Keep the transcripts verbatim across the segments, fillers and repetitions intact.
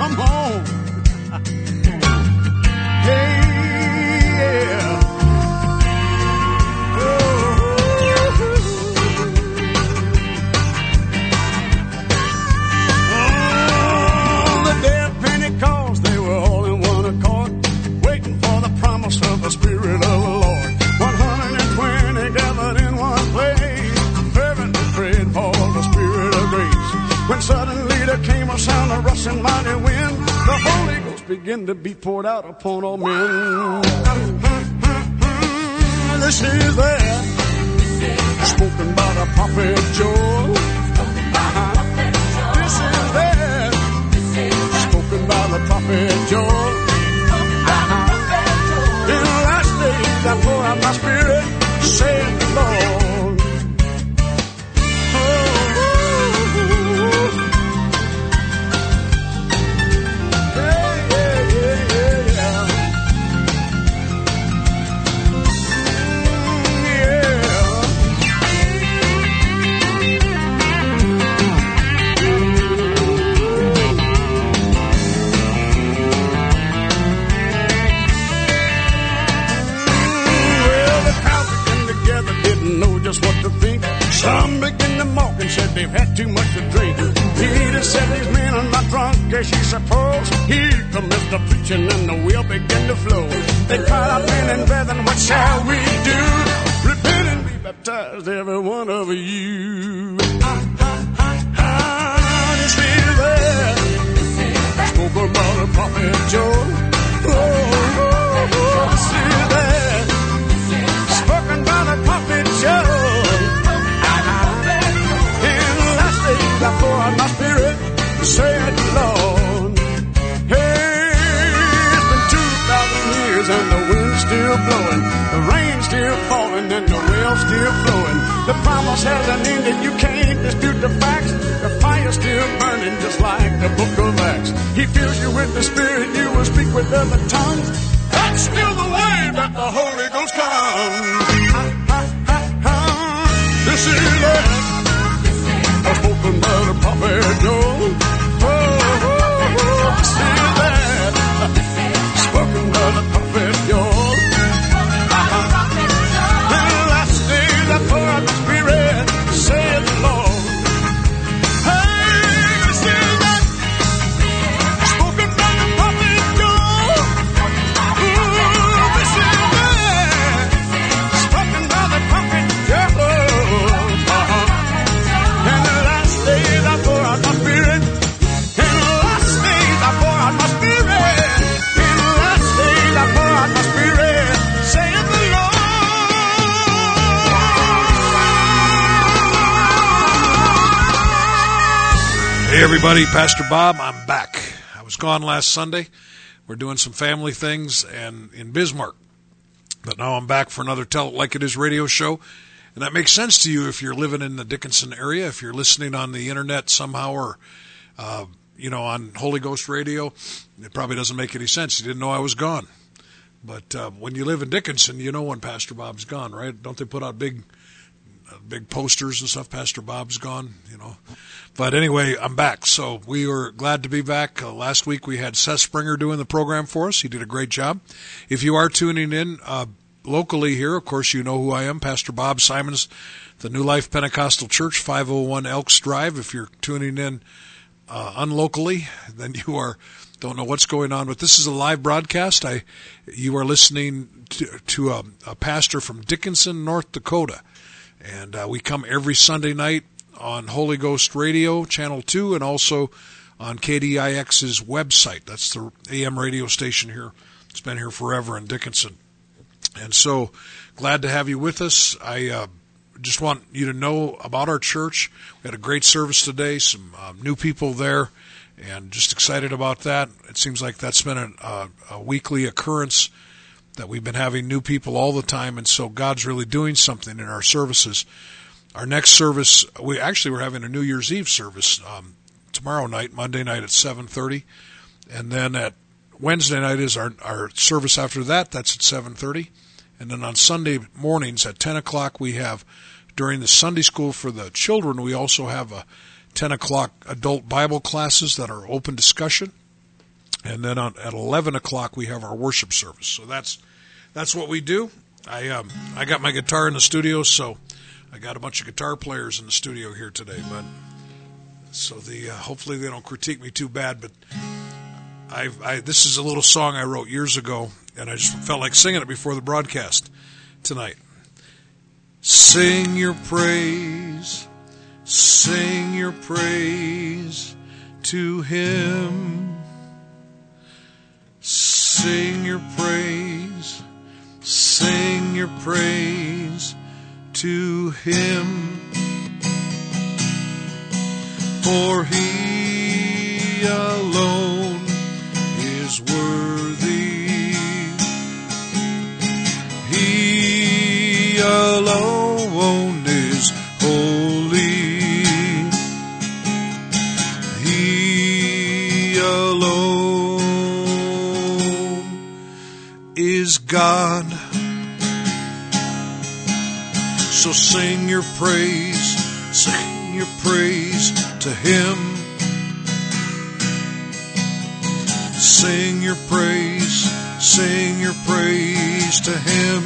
Come on. Hey, yeah. Of the Spirit of the Lord, one hundred twenty gathered in one place, fervent and prayed for the Spirit of grace. When suddenly there came a sound of rushing mighty wind, the Holy Ghost began to be poured out upon all men. Wow. This is that spoken by the prophet Joel. This is that spoken by the prophet Joel. I pour out my spirit, saith the Lord. Oh, yeah, yeah, yeah, yeah. Mm, yeah. Know just what to think. Some began to mock and said they've had too much to drink. Peter said these men are not drunk as you suppose. Here comes the preaching and the will began to flow. They cried out, men and brethren, what shall we do? Repent and be baptized, every one of you. Ah, ah, ah, ah, this is that spoke about the prophet Joel. Oh, oh, oh, this is that spoken by the prophet Joel. In the last days I pour out my spirit, said the Lord. Hey, it's been two thousand years and the wind's still blowing, the rain's still falling and the well's still flowing. The promise hasn't ended, you can't dispute the facts. The fire's still burning just like the book of Acts. He fills you with the Spirit, you will speak with other tongues. That's still the way that the Holy Ghost comes. This is that spoken by the prophet Joel. Oh, oh, oh, this is that spoken by the prophet Joel. In the last days I pour out the Spirit, saith the Lord. Hey, this is that spoken by the prophet Joel. Ooh, this is that spoken by the prophet Joel. Hey everybody, Pastor Bob, I'm back. I was gone last Sunday. We're doing some family things and in Bismarck. But now I'm back for another Tell It Like It Is radio show. And that makes sense to you if you're living in the Dickinson area, if you're listening on the internet somehow or, uh, you know, on Holy Ghost Radio. It probably doesn't make any sense. You didn't know I was gone. But uh, when you live in Dickinson, you know when Pastor Bob's gone, right? Don't they put out big... big posters and stuff. Pastor Bob's gone, you know. But anyway, I'm back. So we are glad to be back. Uh, last week we had Seth Springer doing the program for us. He did a great job. If you are tuning in uh, locally here, of course you know who I am, Pastor Bob Simons, the New Life Pentecostal Church, five oh one Elks Drive. If you're tuning in uh, unlocally, then you are don't know what's going on. But this is a live broadcast. I You are listening to, to a, a pastor from Dickinson, North Dakota. And uh, we come every Sunday night on Holy Ghost Radio, Channel two, and also on K D I X's website. That's the A M radio station here. It's been here forever in Dickinson. And so, glad to have you with us. I uh, just want you to know about our church. We had a great service today, some uh, new people there, and just excited about that. It seems like that's been a, uh, a weekly occurrence, that we've been having new people all the time, and so God's really doing something in our services. Our next service, we actually we're having a New Year's Eve service um, tomorrow night, Monday night at seven thirty, and then at Wednesday night is our, our service after that. That's at seven thirty. And then on Sunday mornings at ten o'clock, we have, during the Sunday school for the children, we also have a ten o'clock adult Bible classes that are open discussion. And then on, at eleven o'clock, we have our worship service. So that's that's what we do. I um, I got my guitar in the studio, so I got a bunch of guitar players in the studio here today. But so the uh, hopefully they don't critique me too bad, but... I've, I, this is a little song I wrote years ago, and I just felt like singing it before the broadcast tonight. Sing your praise, sing your praise to Him. Sing your praise, sing your praise to Him. For He alone is worthy. He alone is holy. He alone is God. So sing your praise, sing your praise to Him. Sing your praise, sing your praise to Him,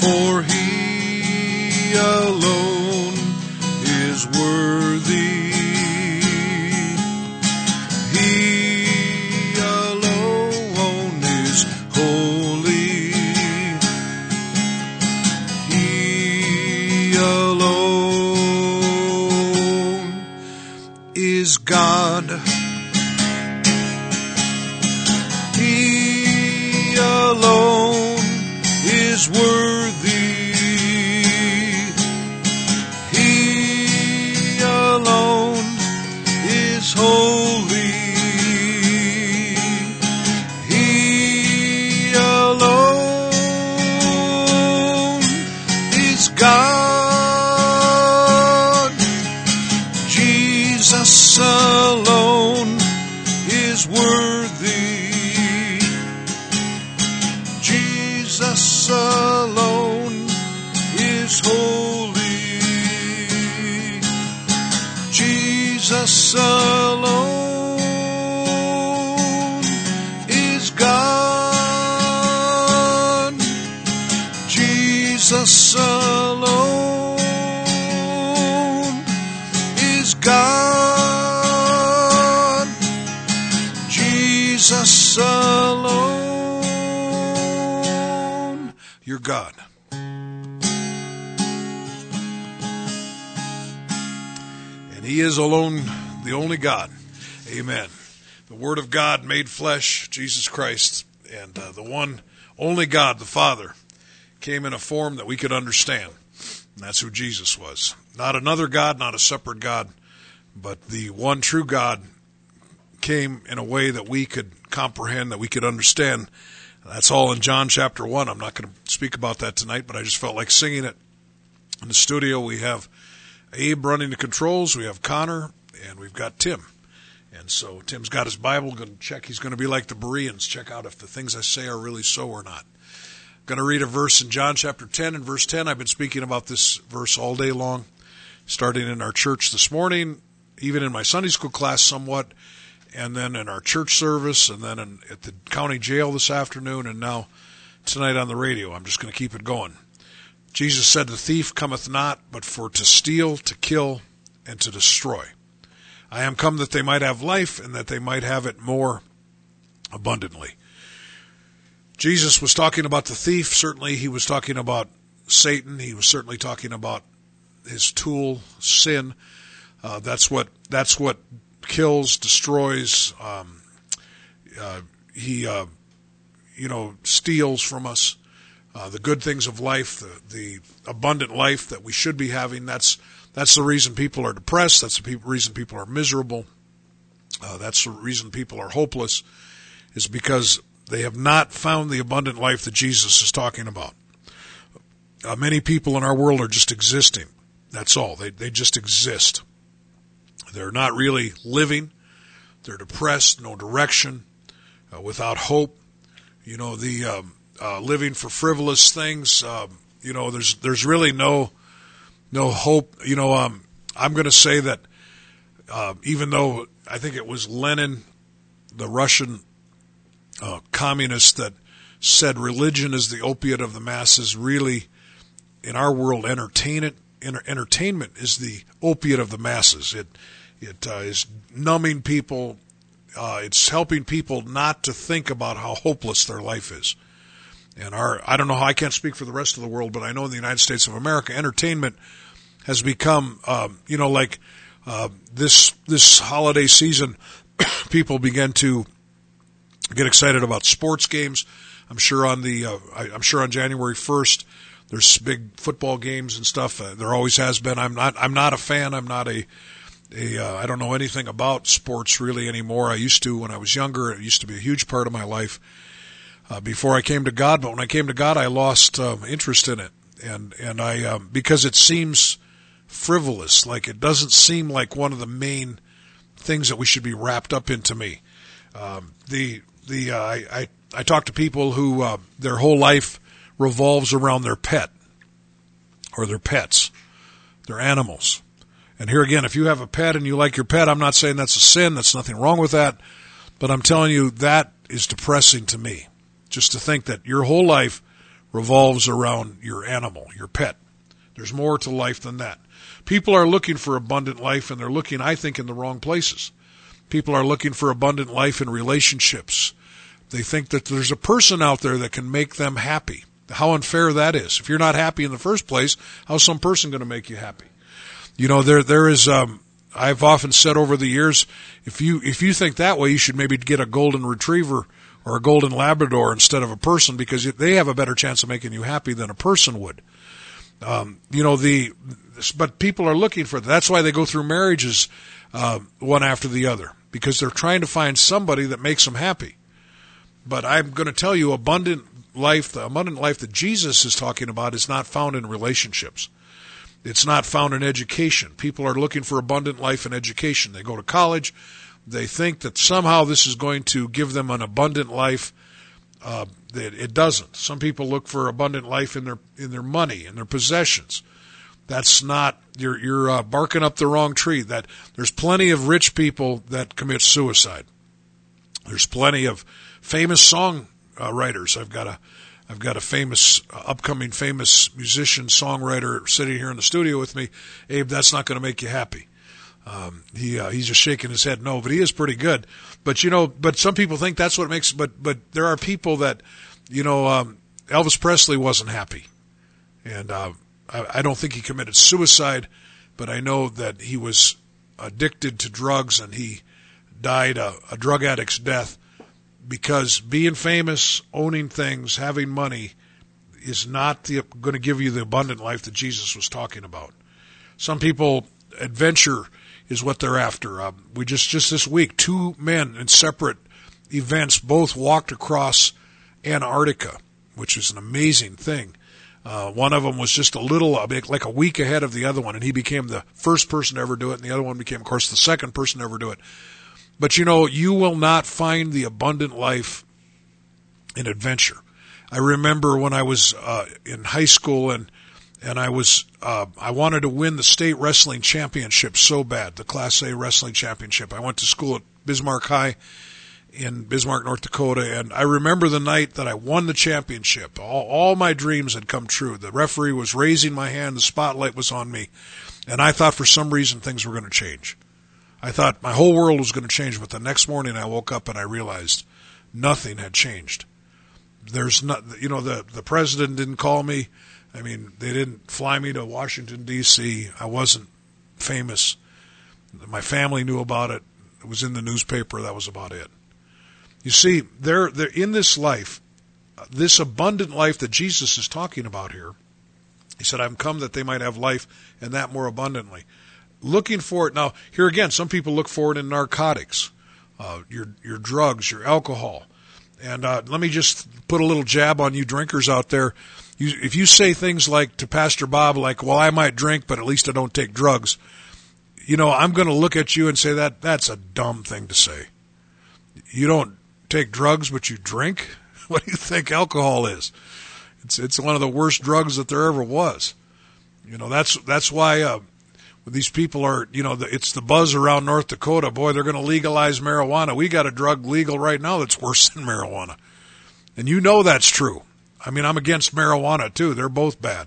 for He alone is worthy. He alone is holy. He alone is God. Alone is worthy. He alone is holy. He alone is God. Jesus alone is worthy. Jesus alone is holy. Jesus alone is God. Jesus alone is God. Jesus alone. Your God. And He is alone, the only God. Amen. The Word of God made flesh, Jesus Christ, and uh, the one, only God, the Father, came in a form that we could understand. And that's who Jesus was. Not another God, not a separate God, but the one true God came in a way that we could comprehend, that we could understand. That's all in John chapter one. I'm not going to speak about that tonight, but I just felt like singing it. In the studio, we have Abe running the controls, we have Connor, and we've got Tim. And so Tim's got his Bible. Going to check. He's going to be like the Bereans. Check out if the things I say are really so or not. I'm going to read a verse in John chapter ten. In verse ten, I've been speaking about this verse all day long, starting in our church this morning, even in my Sunday school class somewhat, and then in our church service, and then in, at the county jail this afternoon, and now tonight on the radio. I'm just going to keep it going. Jesus said, "The thief cometh not, but for to steal, to kill, and to destroy. I am come that they might have life, and that they might have it more abundantly." Jesus was talking about the thief. Certainly he was talking about Satan. He was certainly talking about his tool, sin. Uh, that's what, that's what, kills, destroys. Um, uh, he uh, you know, steals from us uh, the good things of life, the, the abundant life that we should be having. That's that's the reason people are depressed. That's the pe- reason people are miserable. Uh, that's the reason people are hopeless, is because they have not found the abundant life that Jesus is talking about. Uh, many people in our world are just existing. That's all. They they just exist. They're not really living. They're depressed, no direction, uh, without hope. You know, the um, uh, living for frivolous things. Um, you know, there's there's really no no hope. You know, um, I'm going to say that uh, even though I think it was Lenin, the Russian uh, communist, that said religion is the opiate of the masses, really, in our world, entertain it. Entertainment is the opiate of the masses. It it uh, is numbing people. Uh, it's helping people not to think about how hopeless their life is. And our I don't know how I can't speak for the rest of the world, but I know in the United States of America, entertainment has become um, you know like uh, this this holiday season, people begin to get excited about sports games. I'm sure on the uh, I, I'm sure on January first. There's big football games and stuff. Uh, there always has been. I'm not. I'm not a fan. I'm not a. a uh, I don't know anything about sports really anymore. I used to when I was younger. It used to be a huge part of my life uh, before I came to God. But when I came to God, I lost um, interest in it, and and I um, because it seems frivolous. Like it doesn't seem like one of the main things that we should be wrapped up in. To me, um, the the uh, I, I I talk to people who uh, their whole life revolves around their pet or their pets, their animals. And here again, if you have a pet and you like your pet, I'm not saying that's a sin. That's nothing wrong with that. But I'm telling you, that is depressing to me, just to think that your whole life revolves around your animal, your pet. There's more to life than that. People are looking for abundant life, and they're looking, I think, in the wrong places. People are looking for abundant life in relationships. They think that there's a person out there that can make them happy. How unfair that is. If you're not happy in the first place, how's some person going to make you happy? You know, there there is, um, I've often said over the years, if you if you think that way, you should maybe get a golden retriever or a golden Labrador instead of a person, because they have a better chance of making you happy than a person would. Um, you know, the but people are looking for that. That's why they go through marriages uh, one after the other, because they're trying to find somebody that makes them happy. But I'm going to tell you, abundant life, the abundant life that Jesus is talking about, is not found in relationships. It's not found in education. People are looking for abundant life in education. They go to college. They think that somehow this is going to give them an abundant life. Uh, it, it doesn't. Some people look for abundant life in their in their money, in their possessions. That's not, you're you're uh, barking up the wrong tree. That there's plenty of rich people that commit suicide. There's plenty of famous song Uh, writers. I've got a, I've got a famous, uh, upcoming famous musician, songwriter sitting here in the studio with me. Abe, that's not going to make you happy. Um, he, uh, he's just shaking his head no, but he is pretty good. But you know, but some people think that's what makes. But but there are people that, you know, um, Elvis Presley wasn't happy, and uh, I, I don't think he committed suicide, but I know that he was addicted to drugs and he died a, a drug addict's death. Because being famous, owning things, having money is not the, going to give you the abundant life that Jesus was talking about. Some people, adventure is what they're after. Uh, we just, just this week, two men in separate events both walked across Antarctica, which is an amazing thing. Uh, one of them was just a little, like a week ahead of the other one, and he became the first person to ever do it, and the other one became, of course, the second person to ever do it. But, you know, you will not find the abundant life in adventure. I remember when I was uh, in high school and and I was uh, I wanted to win the state wrestling championship so bad, the Class A wrestling championship. I went to school at Bismarck High in Bismarck, North Dakota, and I remember the night that I won the championship. All, all my dreams had come true. The referee was raising my hand. The spotlight was on me, and I thought for some reason things were going to change. I thought my whole world was going to change, but the next morning I woke up and I realized nothing had changed. There's not, you know, the, the president didn't call me. I mean, they didn't fly me to Washington, D C I wasn't famous. My family knew about it. It was in the newspaper. That was about it. You see, there, there in this life, this abundant life that Jesus is talking about here, he said, I'm come that they might have life and that more abundantly. Looking for it. Now, here again, some people look for it in narcotics, uh, your your drugs, your alcohol. And uh, let me just put a little jab on you drinkers out there. You, if you say things like to Pastor Bob, like, well, I might drink, but at least I don't take drugs, you know, I'm going to look at you and say that that's a dumb thing to say. You don't take drugs, but you drink? What do you think alcohol is? It's it's one of the worst drugs that there ever was. You know, that's that's why uh, these people are, you know, the, it's the buzz around North Dakota. Boy, they're going to legalize marijuana. We got a drug legal right now that's worse than marijuana. And you know that's true. I mean, I'm against marijuana, too. They're both bad.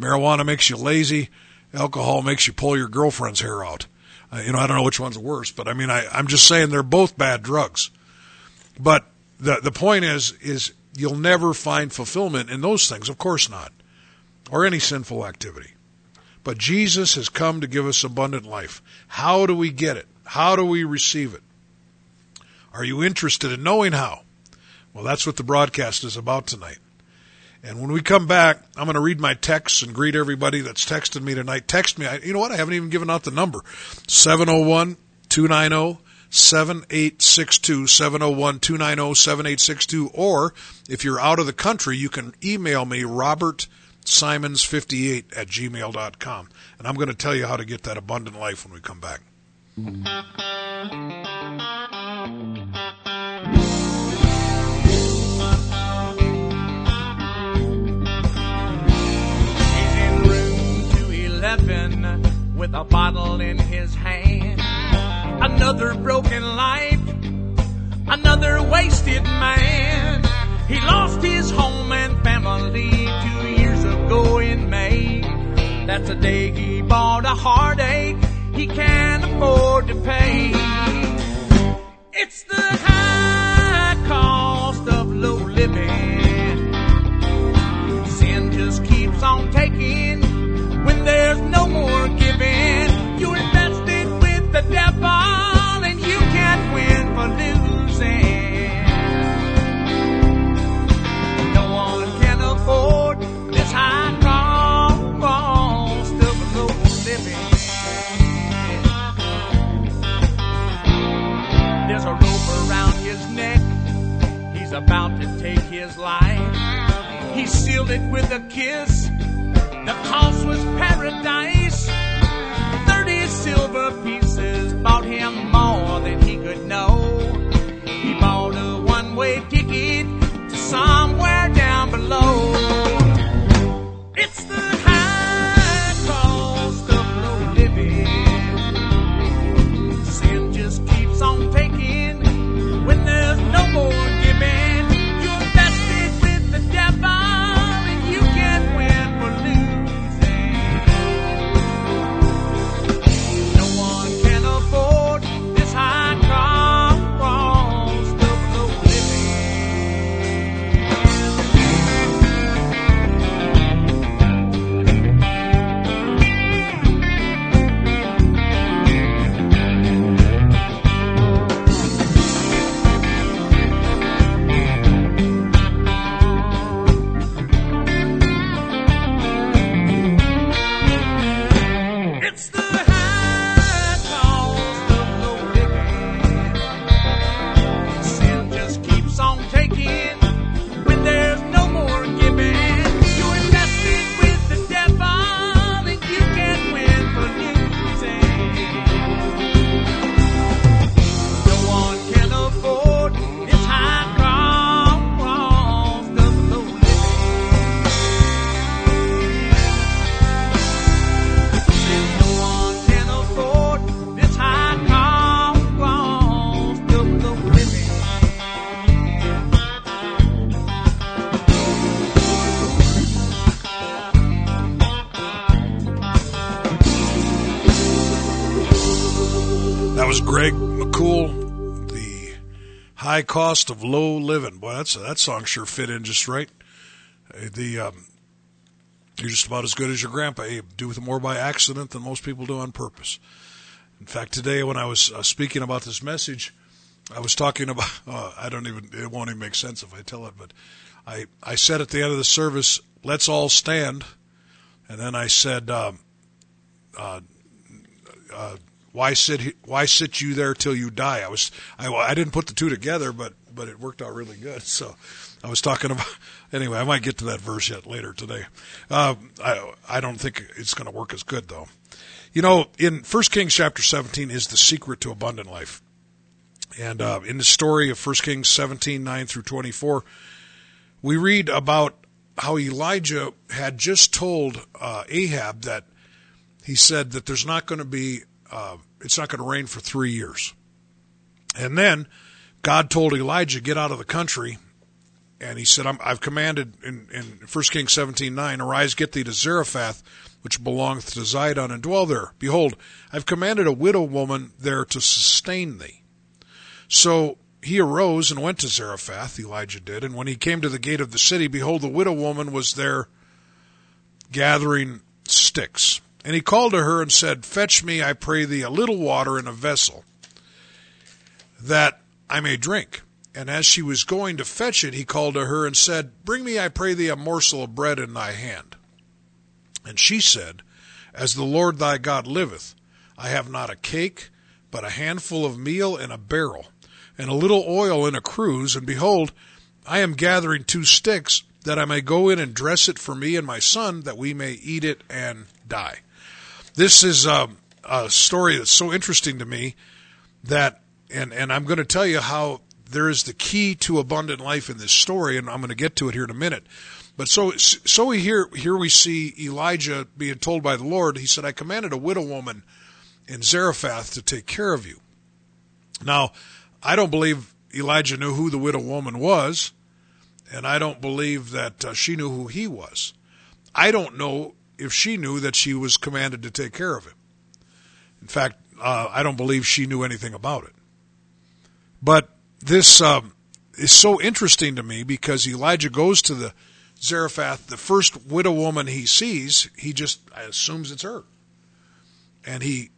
Marijuana makes you lazy. Alcohol makes you pull your girlfriend's hair out. Uh, you know, I don't know which one's worse, but I mean, I, I'm just saying they're both bad drugs. But the the point is, is you'll never find fulfillment in those things. Of course not. Or any sinful activity. But Jesus has come to give us abundant life. How do we get it? How do we receive it? Are you interested in knowing how? Well, that's what the broadcast is about tonight. And when we come back, I'm going to read my texts and greet everybody that's texted me tonight. Text me. I, you know what? I haven't even given out the number. seven oh one, two nine oh, seven eight six two, seven oh one, two nine oh, seven eight six two. Or if you're out of the country, you can email me, robert simons fifty-eight at gmail dot com. And I'm going to tell you how to get that abundant life when we come back. eleven with a bottle in his hand. Another broken life, another wasted man. He lost his home and family two years ago in May. That's the day he bought a heartache he can't afford to pay. It's the high cost of low living. Sin just keeps on taking when there's no more giving. You invested with the devil and you can't win for losing. No one can afford this high cost of low living. There's a rope around his neck. He's about to take his life. He sealed it with a kiss. The cost was paradise. Thirty silver pieces bought him more than he could know. He bought a one-way ticket to somewhere down below. It's the high cost of low living. Sin just keeps on taking when there's no more giving. You invested with the devil. High cost of low living. Boy, that's that song sure fit in just right. The um, you're just about as good as your grandpa. You do more by accident than most people do on purpose. In fact, today when I was uh, speaking about this message, I was talking about. Uh, I don't even. It won't even make sense if I tell it. But I, I said at the end of the service, let's all stand. And then I said, um, uh, uh, why sit why sit you there till you die? I was I, I didn't put the two together, but but it worked out really good. So I was talking about anyway. I might get to that verse yet later today. Uh, I I don't think it's going to work as good though. You know, in First Kings chapter seventeen is the secret to abundant life, and uh, in the story of First Kings seventeen nine through twenty-four, we read about how Elijah had just told uh, Ahab that he said that there's not going to be, uh, it's not going to rain for three years. And then God told Elijah, get out of the country. And he said, I'm, I've commanded in, in First Kings seventeen nine, arise, get thee to Zarephath, which belongeth to Zidon, and dwell there. Behold, I've commanded a widow woman there to sustain thee. So he arose and went to Zarephath, Elijah did, and when he came to the gate of the city, behold, the widow woman was there gathering sticks. And he called to her and said, fetch me, I pray thee, a little water in a vessel, that I may drink. And as she was going to fetch it, he called to her and said, bring me, I pray thee, a morsel of bread in thy hand. And she said, as the Lord thy God liveth, I have not a cake, but a handful of meal in a barrel, and a little oil in a cruse, and behold, I am gathering two sticks, that I may go in and dress it for me and my son, that we may eat it and die. This is a, a story that's so interesting to me, that, and, and I'm going to tell you how there is the key to abundant life in this story, and I'm going to get to it here in a minute. But so so we hear, here we see Elijah being told by the Lord, he said, I commanded a widow woman in Zarephath to take care of you. Now, I don't believe Elijah knew who the widow woman was, and I don't believe that uh, she knew who he was. I don't know if she knew that she was commanded to take care of him. In fact, uh, I don't believe she knew anything about it. But this um, is so interesting to me because Elijah goes to the Zarephath. The first widow woman he sees, he just assumes it's her. And he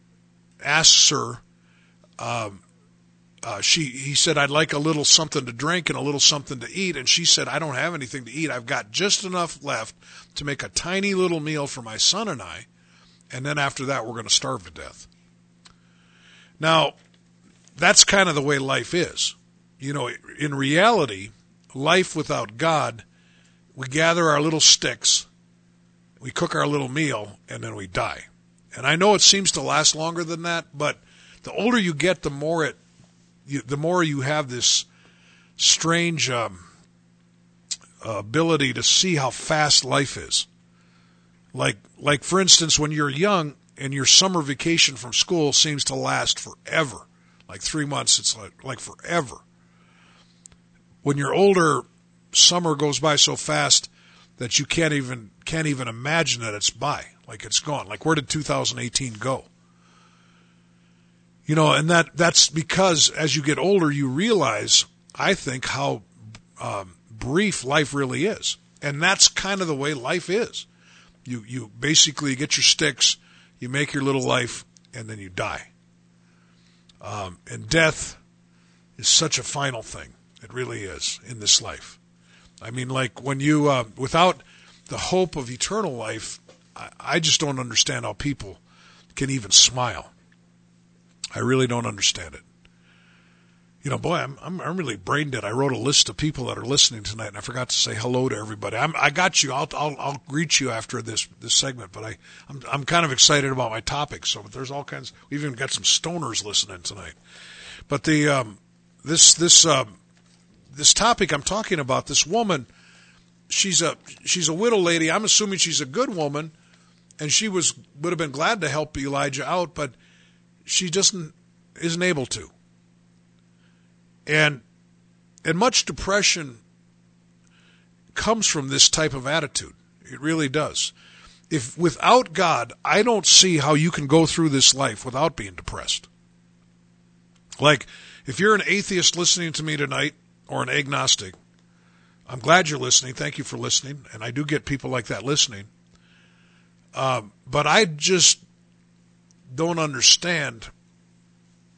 asks her, um, Uh, she, he said, I'd like a little something to drink and a little something to eat. And she said, I don't have anything to eat. I've got just enough left to make a tiny little meal for my son and I. And then after that, we're going to starve to death. Now, that's kind of the way life is. You know, in reality, life without God, we gather our little sticks, we cook our little meal, and then we die. And I know it seems to last longer than that, but the older you get, the more it You, the more you have this strange um, ability to see how fast life is. Like, like for instance, when you're young and your summer vacation from school seems to last forever. Like three months, it's like, like forever. When you're older, summer goes by so fast that you can't even can't even imagine that it's by. Like it's gone. Like where did two thousand eighteen go? You know, and that, that's because as you get older, you realize, I think, how um, brief life really is. And that's kind of the way life is. You you basically get your sticks, you make your little life, and then you die. Um, and death is such a final thing. It really is in this life. I mean, like when you, uh, without the hope of eternal life, I, I just don't understand how people can even smile. I really don't understand it. You know, boy, I'm, I'm I'm really brain dead. I wrote a list of people that are listening tonight, and I forgot to say hello to everybody. I'm, I got you. I'll I'll I'll greet you after this this segment. But I I'm I'm kind of excited about my topic. So there's all kinds. We've even got some stoners listening tonight. But the um this this um this topic I'm talking about, this woman, she's a she's a widow lady. I'm assuming she's a good woman, and she was would have been glad to help Elijah out, but she just isn't able to. And and much depression comes from this type of attitude. It really does. If without God, I don't see how you can go through this life without being depressed. Like, if you're an atheist listening to me tonight, or an agnostic, I'm glad you're listening. Thank you for listening. And I do get people like that listening. Um, but I just don't understand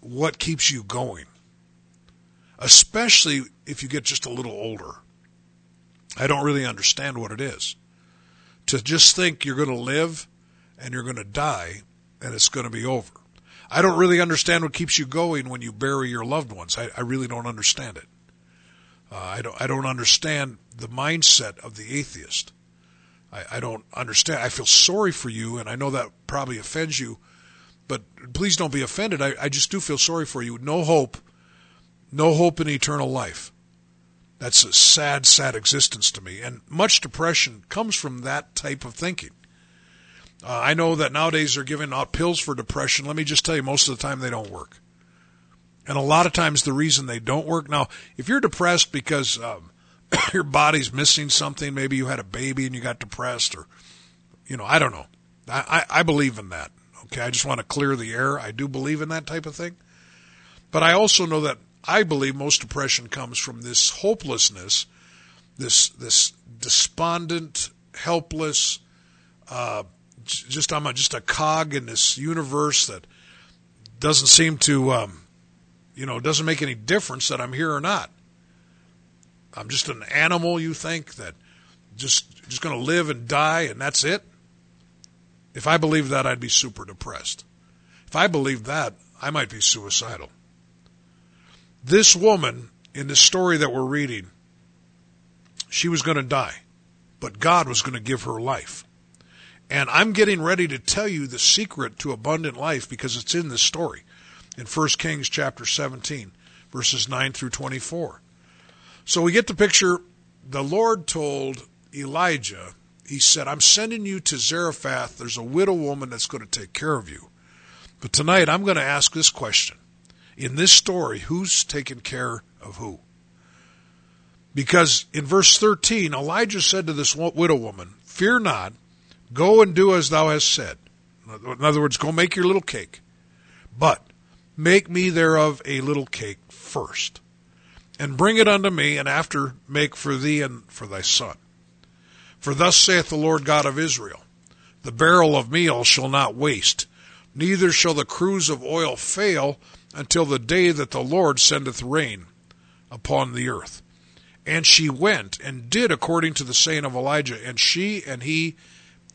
what keeps you going, especially if you get just a little older. I don't really understand what it is. To just think you're going to live and you're going to die and it's going to be over. I don't really understand what keeps you going when you bury your loved ones. I, I really don't understand it. Uh, I don't I don't understand the mindset of the atheist. I, I don't understand. I feel sorry for you, and I know that probably offends you, but please don't be offended. I, I just do feel sorry for you. No hope. No hope in eternal life. That's a sad, sad existence to me. And much depression comes from that type of thinking. Uh, I know that nowadays they're giving out pills for depression. Let me just tell you, most of the time they don't work. And a lot of times the reason they don't work. Now, if you're depressed because um, your body's missing something, maybe you had a baby and you got depressed, or, you know, I don't know. I, I, I believe in that. Okay, I just want to clear the air. I do believe in that type of thing. But I also know that I believe most depression comes from this hopelessness, this this despondent, helpless, uh, just I'm a, just a cog in this universe that doesn't seem to, um, you know, doesn't make any difference that I'm here or not. I'm just an animal. You think that just just going to live and die and that's it? If I believed that, I'd be super depressed. If I believed that, I might be suicidal. This woman, in the story that we're reading, she was going to die, but God was going to give her life. And I'm getting ready to tell you the secret to abundant life because it's in this story, in First Kings chapter seventeen, verses nine through twenty-four. So we get the picture. The Lord told Elijah, he said, I'm sending you to Zarephath. There's a widow woman that's going to take care of you. But tonight I'm going to ask this question. In this story, who's taking care of who? Because in verse thirteen, Elijah said to this widow woman, fear not, go and do as thou hast said. In other words, go make your little cake. But make me thereof a little cake first, and bring it unto me, and after make for thee and for thy son. For thus saith the Lord God of Israel, the barrel of meal shall not waste, neither shall the cruse of oil fail, until the day that the Lord sendeth rain upon the earth. And she went and did according to the saying of Elijah, and she and he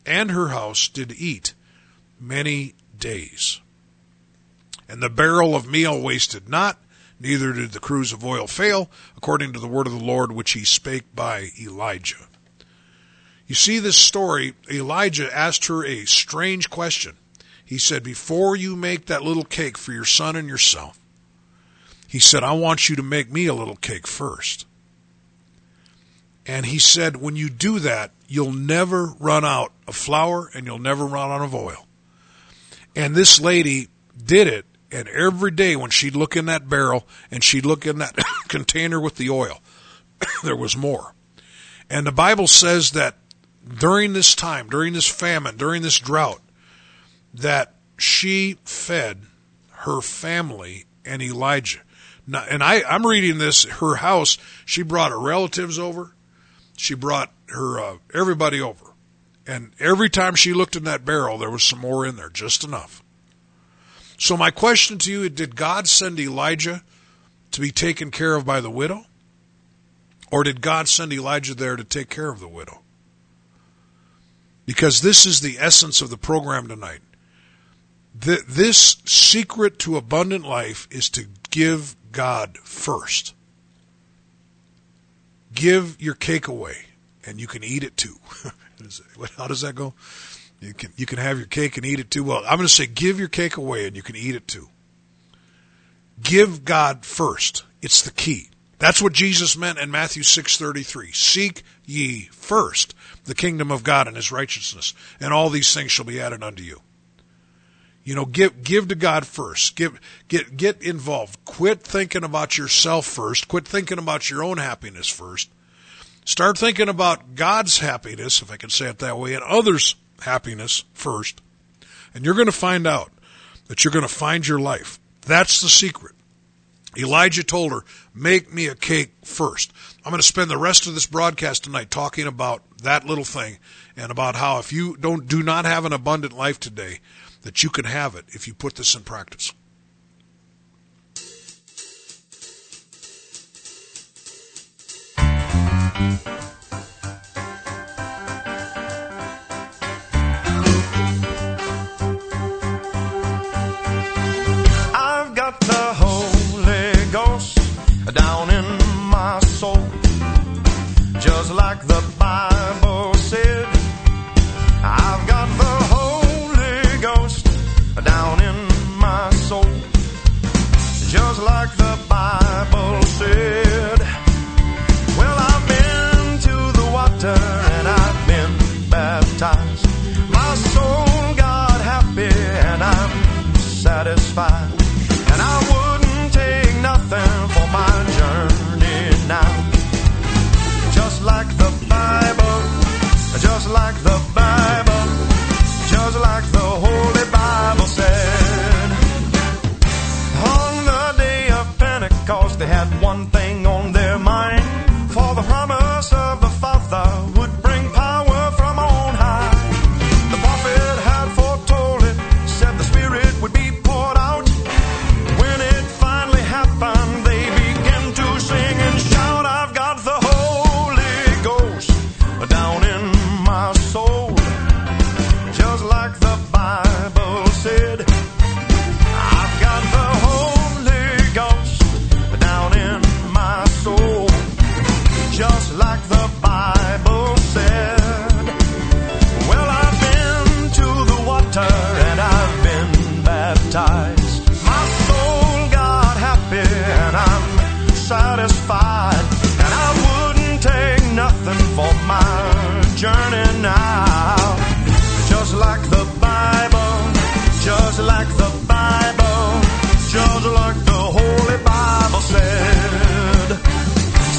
and her house did eat many days. And the barrel of meal wasted not, neither did the cruse of oil fail, according to the word of the Lord which he spake by Elijah. You see this story, Elijah asked her a strange question. He said, before you make that little cake for your son and yourself, he said, I want you to make me a little cake first. And he said, when you do that, you'll never run out of flour and you'll never run out of oil. And this lady did it. And every day when she'd look in that barrel and she'd look in that container with the oil, there was more. And the Bible says that during this time, during this famine, during this drought, that she fed her family and Elijah. Now, and I, I'm reading this, her house, she brought her relatives over. She brought her uh, everybody over. And every time she looked in that barrel, there was some more in there, just enough. So my question to you, did God send Elijah to be taken care of by the widow? Or did God send Elijah there to take care of the widow? Because this is the essence of the program tonight. This secret to abundant life is to give God first. Give your cake away, and you can eat it too. How does that go? You can you can have your cake and eat it too. Well, I'm going to say give your cake away, and you can eat it too. Give God first. It's the key. That's what Jesus meant in Matthew six thirty-three. Seek ye first the kingdom of God and his righteousness, and all these things shall be added unto you. You know, give give to God first. Give get get involved. Quit thinking about yourself first. Quit thinking about your own happiness first. Start thinking about God's happiness, if I can say it that way, and others' happiness first. And you're going to find out that you're going to find your life. That's the secret. Elijah told her, make me a cake first. I'm going to spend the rest of this broadcast tonight talking about that little thing and about how if you don't do not have an abundant life today, that you can have it if you put this in practice. eyes. My soul got happy and I'm satisfied. And I wouldn't take nothing for my journey now. Just like the Bible, just like the Bible, just like the Holy Bible said. On the day of Pentecost they had one thing on their mind, for the promise of the Father would bring power from on high. The prophet had foretold it, said the Spirit would be poured out. When it finally happened, they began to sing and shout, I've got the Holy Ghost down in my soul. Just like the Bible said, I've got the Holy Ghost down in my soul. Just like the Bible said. Well, I've been to the water and I've been baptized. My soul got happy and I'm satisfied. And I wouldn't take nothing for my journey now. Just like the Bible, just like the Bible, just like the Holy Bible said.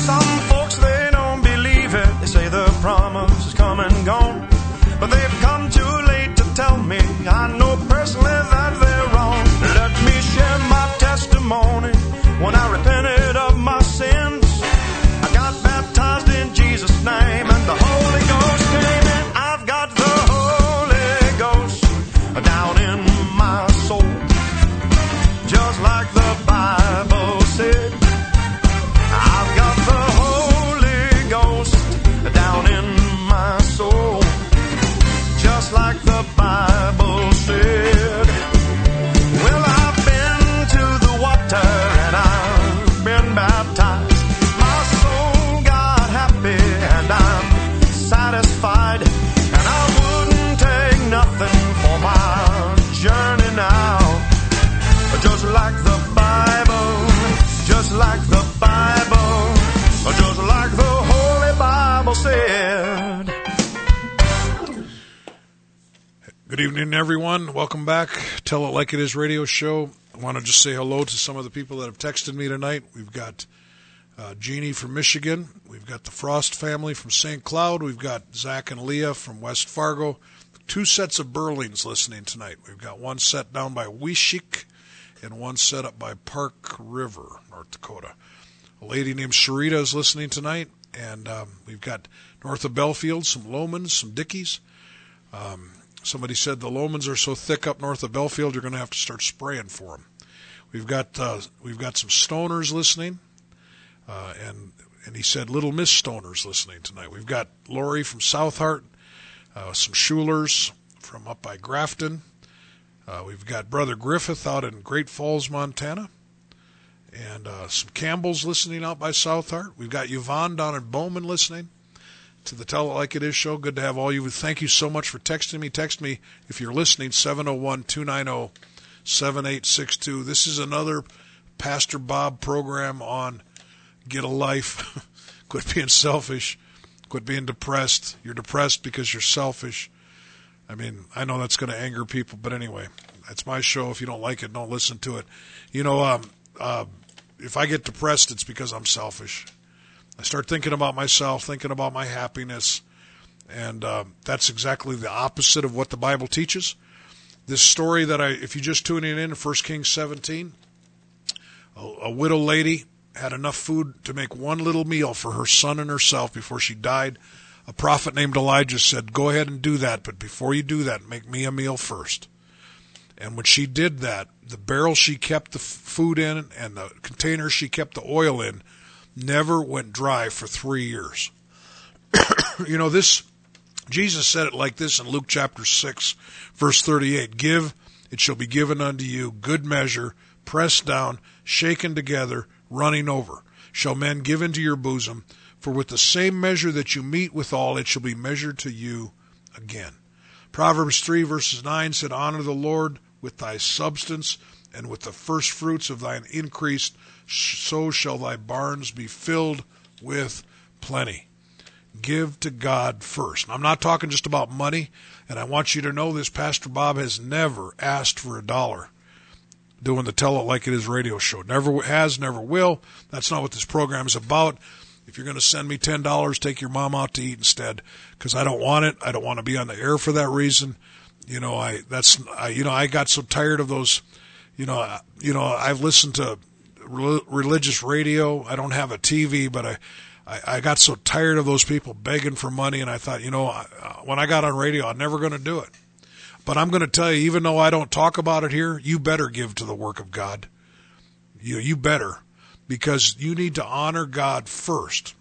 Some folks, they don't believe it. They say the promise is come and gone. But they've come too late to tell me. I know personally that they're wrong. Let me share my testimony. When I repented of my sins, I got baptized in Jesus' name, and the Holy Ghost came in. I've got the Holy Ghost down in my soul. Just like the Bible said, I've got the Holy Ghost down in my soul. Just like the Bible said. Well, I've been to the water and I've been baptized. My soul got happy and I'm satisfied. And I wouldn't take nothing for my journey now. Just like the Bible, just like the Bible, just like the Holy Bible said. Good evening, everyone. Welcome back. Tell It Like It Is radio show. I want to just say hello to some of the people that have texted me tonight. We've got uh, Jeannie from Michigan. We've got the Frost family from Saint Cloud. We've got Zach and Leah from West Fargo. Two sets of Burlings listening tonight. We've got one set down by Wishik and one set up by Park River, North Dakota. A lady named Sharita is listening tonight. And um, we've got north of Belfield, some Lomans, some Dickies. Um, somebody said the Lomans are so thick up north of Belfield, you're going to have to start spraying for them. We've got, uh, we've got some Stoners listening. Uh, and, and he said Little Miss Stoners listening tonight. We've got Lori from Southheart, uh, some Schulers from up by Grafton. Uh, we've got Brother Griffith out in Great Falls, Montana. And uh, some Campbells listening out by Southheart. We've got Yvonne down in Bowman listening to the Tell It Like It Is show. Good to have all you. Thank you so much for texting me. Text me if you're listening, seven oh one, two nine oh, seven eight six two. This is another Pastor Bob program on get a life. Quit being selfish. Quit being depressed. You're depressed because you're selfish. I mean, I know that's going to anger people, but anyway, that's my show. If you don't like it, don't listen to it. You know, um, uh, if I get depressed, it's because I'm selfish. I start thinking about myself, thinking about my happiness, and uh, that's exactly the opposite of what the Bible teaches. This story that I, if you're just tuning in, First Kings seventeen, a, a widow lady had enough food to make one little meal for her son and herself before she died. A prophet named Elijah said, go ahead and do that, but before you do that, make me a meal first. And when she did that, the barrel she kept the food in and the container she kept the oil in never went dry for three years. You know, this, Jesus said it like this in Luke chapter six, verse thirty-eight, give, it shall be given unto you, good measure, pressed down, shaken together, running over, shall men give into your bosom. For with the same measure that you meet withal, it shall be measured to you again. Proverbs three, verses nine said, honor the Lord with thy substance and with the first fruits of thine increase, so shall thy barns be filled with plenty. Give to God first. And I'm not talking just about money, and I want you to know this. Pastor Bob has never asked for a dollar doing the Tell It Like It Is radio show. Never has, never will. That's not what this program is about. If you're going to send me ten dollars, take your mom out to eat instead, because I don't want it. I don't want to be on the air for that reason. You know, I that's I, you know I got so tired of those. You know, I, you know I've listened to re- religious radio. I don't have a T V, but I, I I got so tired of those people begging for money, and I thought, you know, I, when I got on radio, I'm never going to do it. But I'm going to tell you, even though I don't talk about it here, you better give to the work of God. You you better, because you need to honor God first.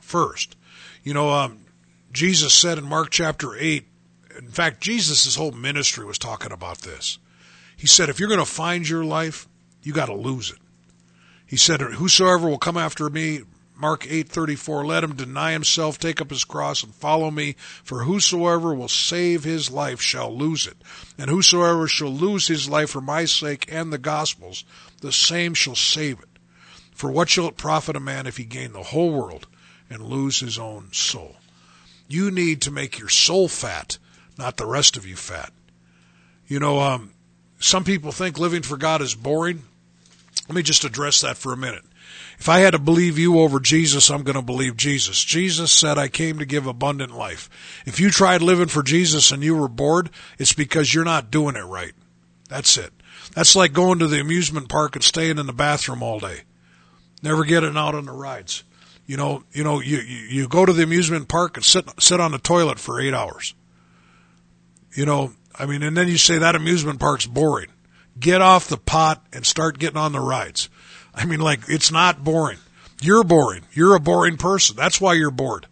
First, you know, um, Jesus said in Mark chapter eight. In fact, Jesus' whole ministry was talking about this. He said, if you're going to find your life, you got to lose it. He said, whosoever will come after me, Mark eight thirty-four, let him deny himself, take up his cross, and follow me. For whosoever will save his life shall lose it. And whosoever shall lose his life for my sake and the gospel's, the same shall save it. For what shall it profit a man if he gain the whole world and lose his own soul? You need to make your soul fat, not the rest of you fat. You know, um, some people think living for God is boring. Let me just address that for a minute. If I had to believe you over Jesus, I'm going to believe Jesus. Jesus said, I came to give abundant life. If you tried living for Jesus and you were bored, it's because you're not doing it right. That's it. That's like going to the amusement park and staying in the bathroom all day. Never getting out on the rides. You know, you know, you, you, you go to the amusement park and sit, sit on the toilet for eight hours. You know, I mean, and then you say that amusement park's boring. Get off the pot and start getting on the rides. I mean, like, it's not boring. You're boring. You're a boring person. That's why you're bored.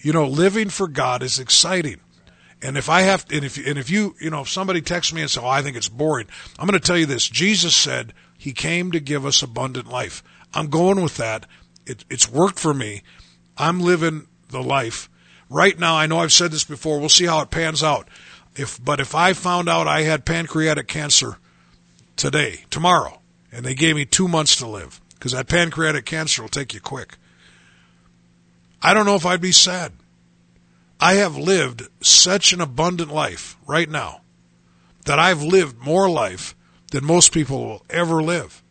You know, living for God is exciting. And if I have, and if, and if you, you know, if somebody texts me and says, oh, I think it's boring, I'm going to tell you this. Jesus said he came to give us abundant life. I'm going with that. It, it's worked for me. I'm living the life. Right now, I know I've said this before, we'll see how it pans out. If, but if I found out I had pancreatic cancer today, tomorrow, and they gave me two months to live, because that pancreatic cancer will take you quick, I don't know if I'd be sad. I have lived such an abundant life right now that I've lived more life than most people will ever live.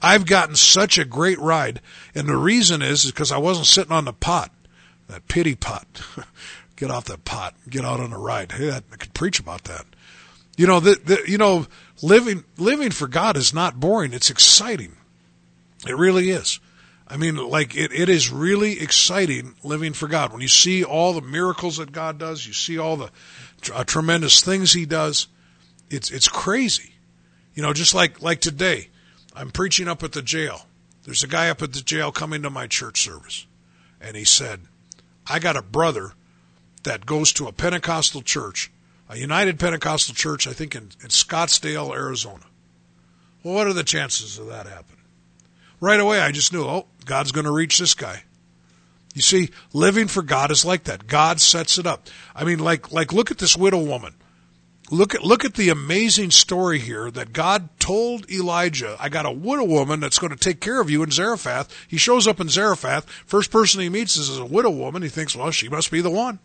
I've gotten such a great ride, and the reason is because I wasn't sitting on the pot. That pity pot. Get off that pot. Get out on a ride. Hey, I could preach about that. You know, the, the, you know, living living for God is not boring. It's exciting. It really is. I mean, like, it, it is really exciting living for God. When you see all the miracles that God does, you see all the uh, tremendous things he does, it's it's crazy. You know, just like, like today, I'm preaching up at the jail. There's a guy up at the jail coming to my church service, and he said, I got a brother that goes to a Pentecostal church, a United Pentecostal Church, I think in, in Scottsdale, Arizona. Well, what are the chances of that happening? Right away, I just knew, oh, God's going to reach this guy. You see, living for God is like that. God sets it up. I mean, like, like look at this widow woman. Look at, look at the amazing story here that God told Elijah, I got a widow woman that's going to take care of you in Zarephath. He shows up in Zarephath. First person he meets is a widow woman. He thinks, well, she must be the one.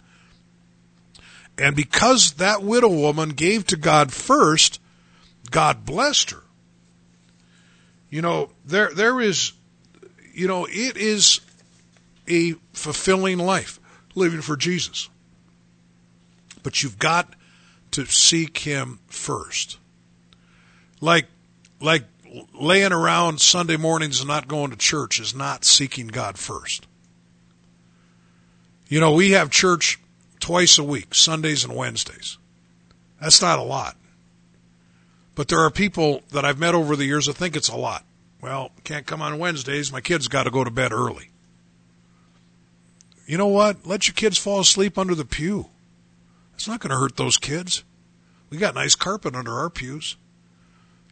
And because that widow woman gave to God first, God blessed her. You know, there there is, you know, it is a fulfilling life, living for Jesus. But you've got to seek him first. Like, like laying around Sunday mornings and not going to church is not seeking God first. You know, we have church twice a week, Sundays and Wednesdays. That's not a lot. But there are people that I've met over the years that think it's a lot. Well, can't come on Wednesdays. My kids got to go to bed early. You know what? Let your kids fall asleep under the pew. It's not going to hurt those kids. We got nice carpet under our pews.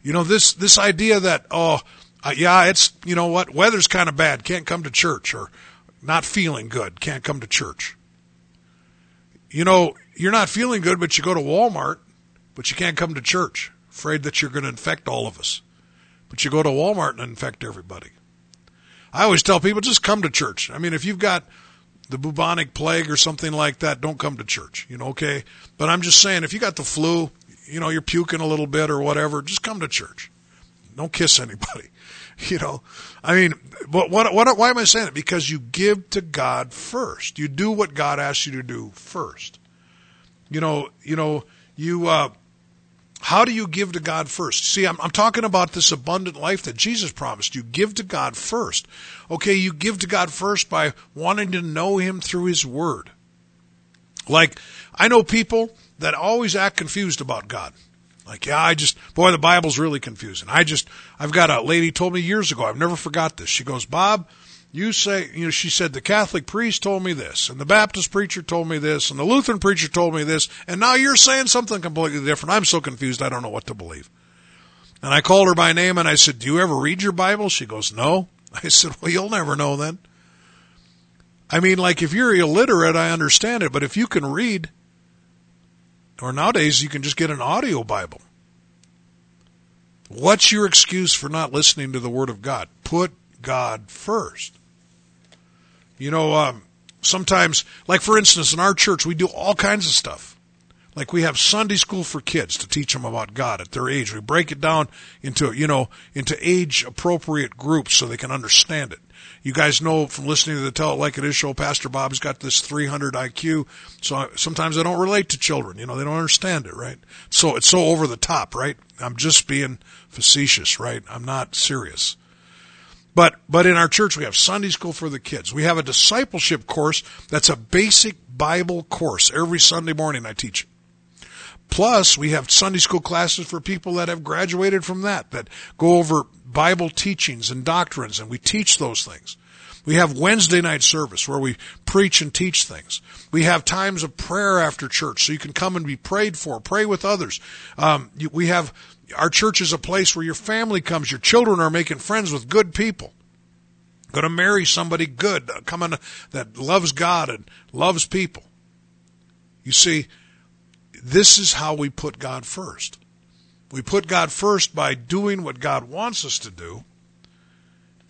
You know, this this idea that, oh, uh, yeah, it's, you know what, weather's kind of bad, can't come to church, or not feeling good, can't come to church. You know, you're not feeling good, but you go to Walmart, but you can't come to church, afraid that you're going to infect all of us. But you go to Walmart and infect everybody. I always tell people, just come to church. I mean, if you've got the bubonic plague or something like that, don't come to church, you know, okay? But I'm just saying, if you got the flu, you know, you're puking a little bit or whatever, just come to church. Don't kiss anybody, you know. I mean, but what, what, why am I saying it? Because you give to God first. You do what God asks you to do first. You know, you know, you, uh, how do you give to God first? See, I'm, I'm talking about this abundant life that Jesus promised. You give to God first. Okay, you give to God first by wanting to know him through his word. Like, I know people that always act confused about God. Like, yeah, I just, boy, the Bible's really confusing. I just, I've got a lady told me years ago, I've never forgot this. She goes, Bob, you say, you know, she said, the Catholic priest told me this, and the Baptist preacher told me this, and the Lutheran preacher told me this, and now you're saying something completely different. I'm so confused, I don't know what to believe. And I called her by name, and I said, do you ever read your Bible? She goes, no. I said, well, you'll never know then. I mean, like, if you're illiterate, I understand it, but if you can read, or nowadays you can just get an audio Bible. What's your excuse for not listening to the Word of God? Put God first. You know, um, sometimes, like for instance, in our church, we do all kinds of stuff. Like we have Sunday school for kids to teach them about God at their age. We break it down into, you know, into age-appropriate groups so they can understand it. You guys know from listening to the Tell It Like It Is show, Pastor Bob's got this three hundred I Q, so I, sometimes I don't relate to children. You know, they don't understand it, right? So it's so over the top, right? I'm just being facetious, right? I'm not serious. But but in our church, we have Sunday school for the kids. We have a discipleship course that's a basic Bible course. Every Sunday morning I teach it. Plus, we have Sunday school classes for people that have graduated from that, that go over Bible teachings and doctrines, and we teach those things. We have Wednesday night service where we preach and teach things. We have times of prayer after church, so you can come and be prayed for, pray with others. Um, we have... Our church is a place where your family comes. Your children are making friends with good people. Going to marry somebody good, coming that loves God and loves people. You see, this is how we put God first. We put God first by doing what God wants us to do.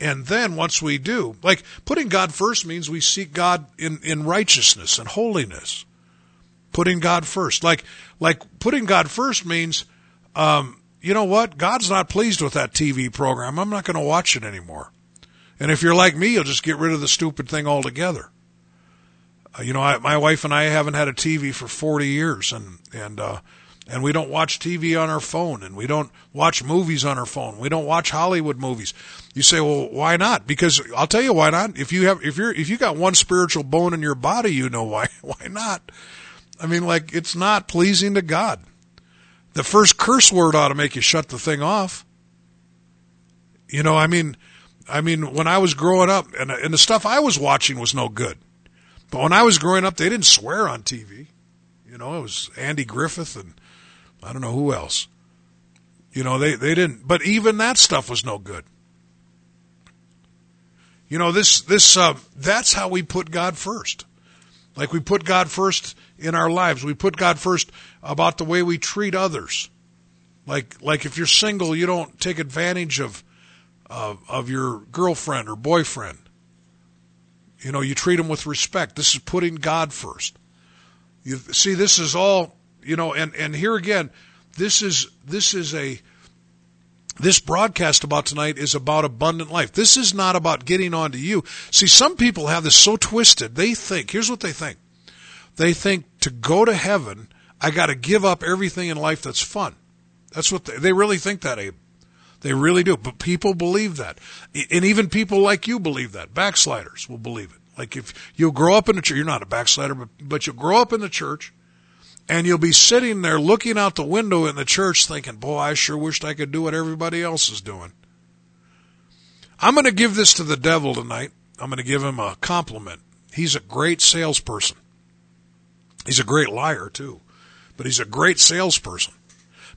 And then once we do, like putting God first means we seek God in, in righteousness and holiness. Putting God first. Like, like putting God first means, um, you know what? God's not pleased with that T V program. I'm not going to watch it anymore. And if you're like me, you'll just get rid of the stupid thing altogether. Uh, you know, I, my wife and I haven't had a T V for forty years, and and uh, and we don't watch T V on our phone, and we don't watch movies on our phone. We don't watch Hollywood movies. You say, well, why not? Because I'll tell you why not. If you have, if you're, if you got one spiritual bone in your body, you know why. Why not? I mean, like, it's not pleasing to God. The first curse word ought to make you shut the thing off. You know, I mean, I mean, when I was growing up, and, and the stuff I was watching was no good. But when I was growing up, they didn't swear on T V. You know, it was Andy Griffith and I don't know who else. You know, they, they didn't. But even that stuff was no good. You know, this this uh, that's how we put God first. Like we put God first in our lives. We put God first about the way we treat others. Like like if you're single, you don't take advantage of of, of your girlfriend or boyfriend. You know, you treat them with respect. This is putting God first. You see, this is all, you know, and, and here again, this is this is a this broadcast about tonight is about abundant life. This is not about getting on to you. See, some people have this so twisted. They think, here's what they think. They think to go to heaven, I got to give up everything in life that's fun. That's what they, they really think that, Abe. They really do. But people believe that. And even people like you believe that. Backsliders will believe it. Like if you'll grow up in the church, you're not a backslider, but, but you'll grow up in the church and you'll be sitting there looking out the window in the church thinking, boy, I sure wished I could do what everybody else is doing. I'm going to give this to the devil tonight. I'm going to give him a compliment. He's a great salesperson. He's a great liar, too, but he's a great salesperson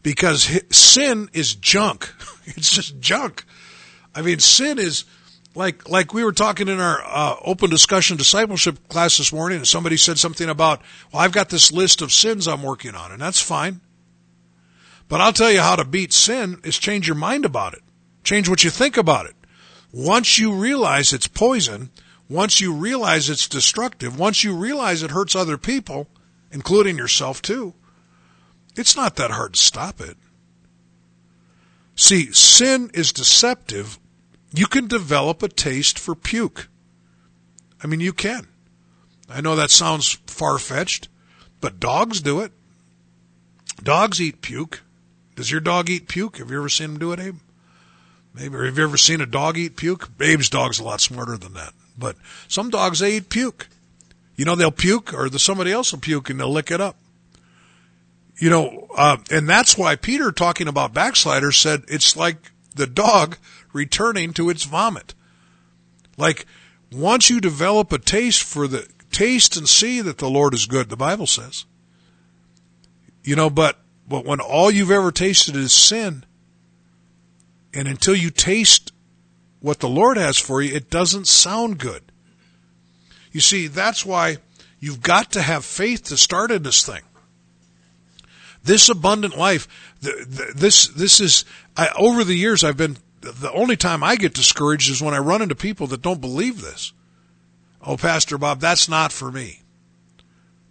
because his, sin is junk. It's just junk. I mean, sin is like like we were talking in our uh, open discussion discipleship class this morning, and somebody said something about, well, I've got this list of sins I'm working on, and that's fine. But I'll tell you how to beat sin is change your mind about it. Change what you think about it. Once you realize it's poison, Once you realize it's destructive, once you realize it hurts other people, including yourself too, it's not that hard to stop it. See, sin is deceptive. You can develop a taste for puke. I mean, you can. I know that sounds far-fetched, but dogs do it. Dogs eat puke. Does your dog eat puke? Have you ever seen him do it, Abe? Maybe. Or have you ever seen a dog eat puke? Abe's dog's a lot smarter than that. But some dogs, they eat puke. You know, they'll puke, or the, somebody else will puke, and they'll lick it up. You know, uh, and that's why Peter, talking about backsliders, said it's like the dog returning to its vomit. Like, once you develop a taste for the, taste and see that the Lord is good, the Bible says. You know, but, but when all you've ever tasted is sin, and until you taste what the Lord has for you, it doesn't sound good. You see, that's why you've got to have faith to start in this thing. This abundant life, the, the, this this is, I, over the years I've been, the only time I get discouraged is when I run into people that don't believe this. Oh, Pastor Bob, that's not for me.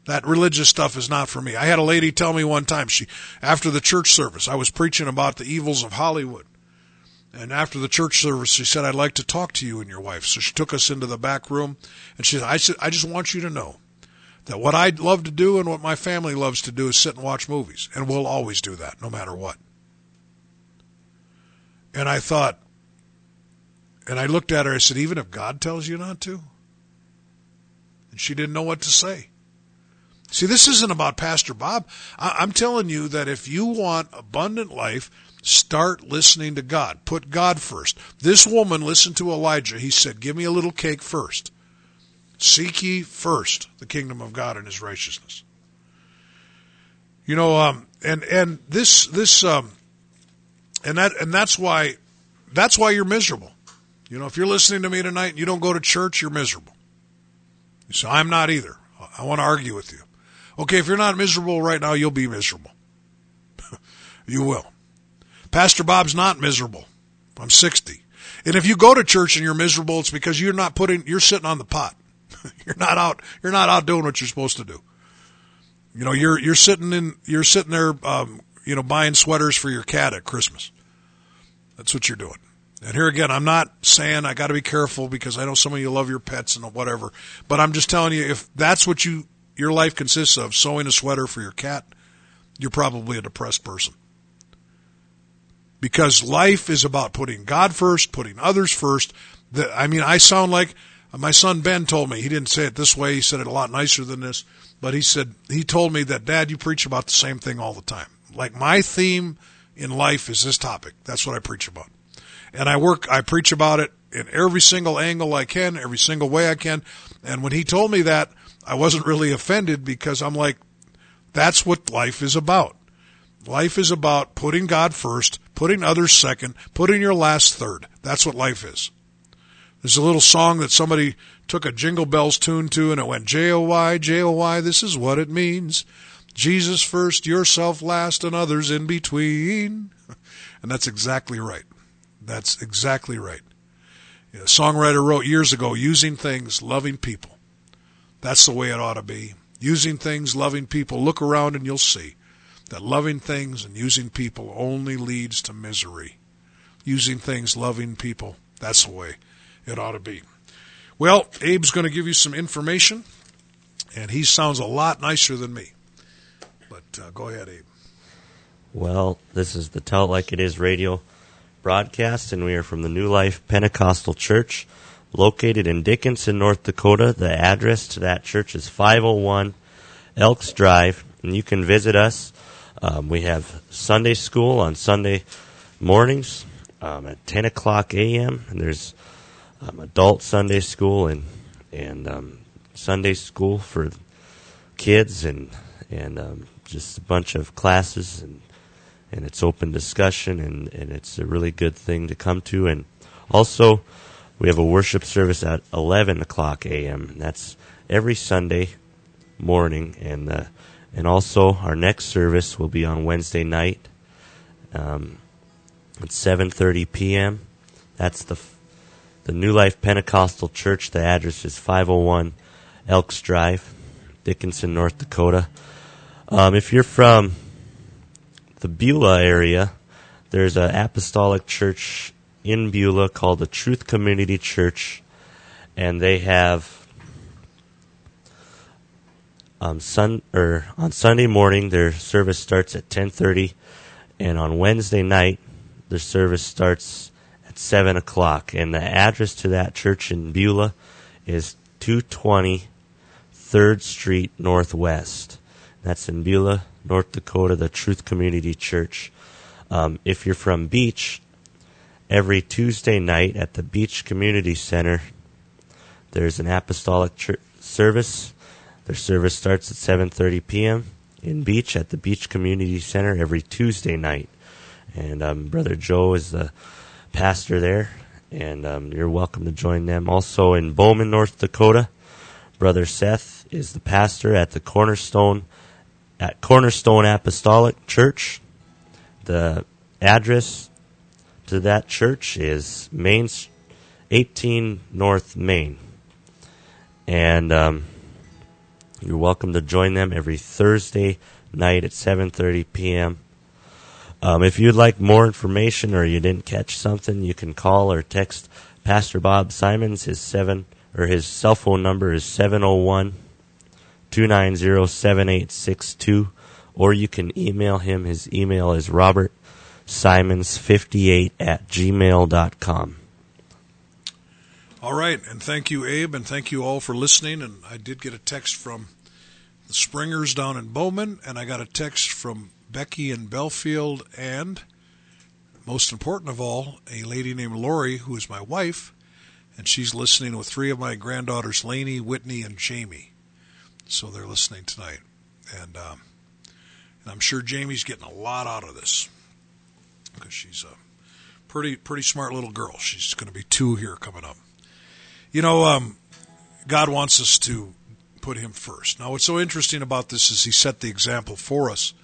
That religious stuff is not for me. I had a lady tell me one time, she after the church service, I was preaching about the evils of Hollywood. And after the church service, she said, I'd like to talk to you and your wife. So she took us into the back room, and she said, I, said, I just want you to know that what I love to do and what my family loves to do is sit and watch movies, and we'll always do that, no matter what. And I thought, and I looked at her, I said, even if God tells you not to? And she didn't know what to say. See, this isn't about Pastor Bob. I- I'm telling you that if you want abundant life, start listening to God. Put God first. This woman listened to Elijah. He said, give me a little cake first. Seek ye first the kingdom of God and his righteousness. You know, um, and, and this, this, um, and that, and that's why, that's why you're miserable. You know, if you're listening to me tonight and you don't go to church, you're miserable. You say, I'm not either. I want to argue with you. Okay, if you're not miserable right now, you'll be miserable. You will. Pastor Bob's not miserable. I'm sixty. And if you go to church and you're miserable, it's because you're not putting, you're sitting on the pot. You're not out, you're not out doing what you're supposed to do. You know, you're, you're sitting in, you're sitting there, um, you know, buying sweaters for your cat at Christmas. That's what you're doing. And here again, I'm not saying I got to be careful because I know some of you love your pets and whatever, but I'm just telling you, if that's what you, your life consists of, sewing a sweater for your cat, you're probably a depressed person. Because life is about putting God first, putting others first. The, I mean, I sound like my son Ben told me. He didn't say it this way. He said it a lot nicer than this. But he said, he told me that, Dad, you preach about the same thing all the time. Like, my theme in life is this topic. That's what I preach about. And I work, I preach about it in every single angle I can, every single way I can. And when he told me that, I wasn't really offended because I'm like, that's what life is about. Life is about putting God first, putting others second, putting your last third. That's what life is. There's a little song that somebody took a Jingle Bells tune to, and it went, J O Y, J O Y, this is what it means. Jesus first, yourself last, and others in between. And that's exactly right. That's exactly right. A songwriter wrote years ago, using things, loving people. That's the way it ought to be. Using things, loving people. Look around and you'll see that loving things and using people only leads to misery. Using things, loving people, that's the way it ought to be. Well, Abe's going to give you some information, and he sounds a lot nicer than me. But uh, go ahead, Abe. Well, this is the Tell It Like It Is radio broadcast, and we are from the New Life Pentecostal Church, located in Dickinson, North Dakota. The address to that church is five oh one Elks Drive, and you can visit us. Um, we have Sunday school on Sunday mornings um, at ten o'clock a.m., and there's um, adult Sunday school and and um, Sunday school for kids and and um, just a bunch of classes, and, and it's open discussion, and, and it's a really good thing to come to. And also, we have a worship service at eleven o'clock a.m., and that's every Sunday morning, and uh And also, our next service will be on Wednesday night um, at seven thirty p.m. That's the f- the New Life Pentecostal Church. The address is five oh one Elks Drive, Dickinson, North Dakota. Um, if you're from the Beulah area, there's an apostolic church in Beulah called the Truth Community Church, and they have um, sun or on Sunday morning their service starts at ten thirty, and on Wednesday night their service starts at seven o'clock. And the address to that church in Beulah is two twenty third Street Northwest. That's in Beulah, North Dakota, the Truth Community Church. Um, if you're from Beach, every Tuesday night at the Beach Community Center, there's an apostolic church service. Their service starts at seven thirty p.m. in Beach at the Beach Community Center every Tuesday night. And um, Brother Joe is the pastor there, and um, you're welcome to join them. Also in Bowman, North Dakota, Brother Seth is the pastor at the Cornerstone at Cornerstone Apostolic Church. The address to that church is Main, eighteen North Main. And um, you're welcome to join them every Thursday night at seven thirty p.m. Um, if you'd like more information or you didn't catch something, you can call or text Pastor Bob Simons. His seven or his cell phone number is seven oh one, two nine zero, seven eight six two, or you can email him. His email is robert simons fifty-eight at gmail dot com. All right, and thank you, Abe, and thank you all for listening. And I did get a text from the Springers down in Bowman, and I got a text from Becky in Belfield, and most important of all, a lady named Lori, who is my wife, and she's listening with three of my granddaughters, Lainey, Whitney, and Jamie. So they're listening tonight, and um, and I'm sure Jamie's getting a lot out of this because she's a pretty pretty smart little girl. She's going to be two here coming up. You know, um, God wants us to put Him first. Now, what's so interesting about this is He set the example for us.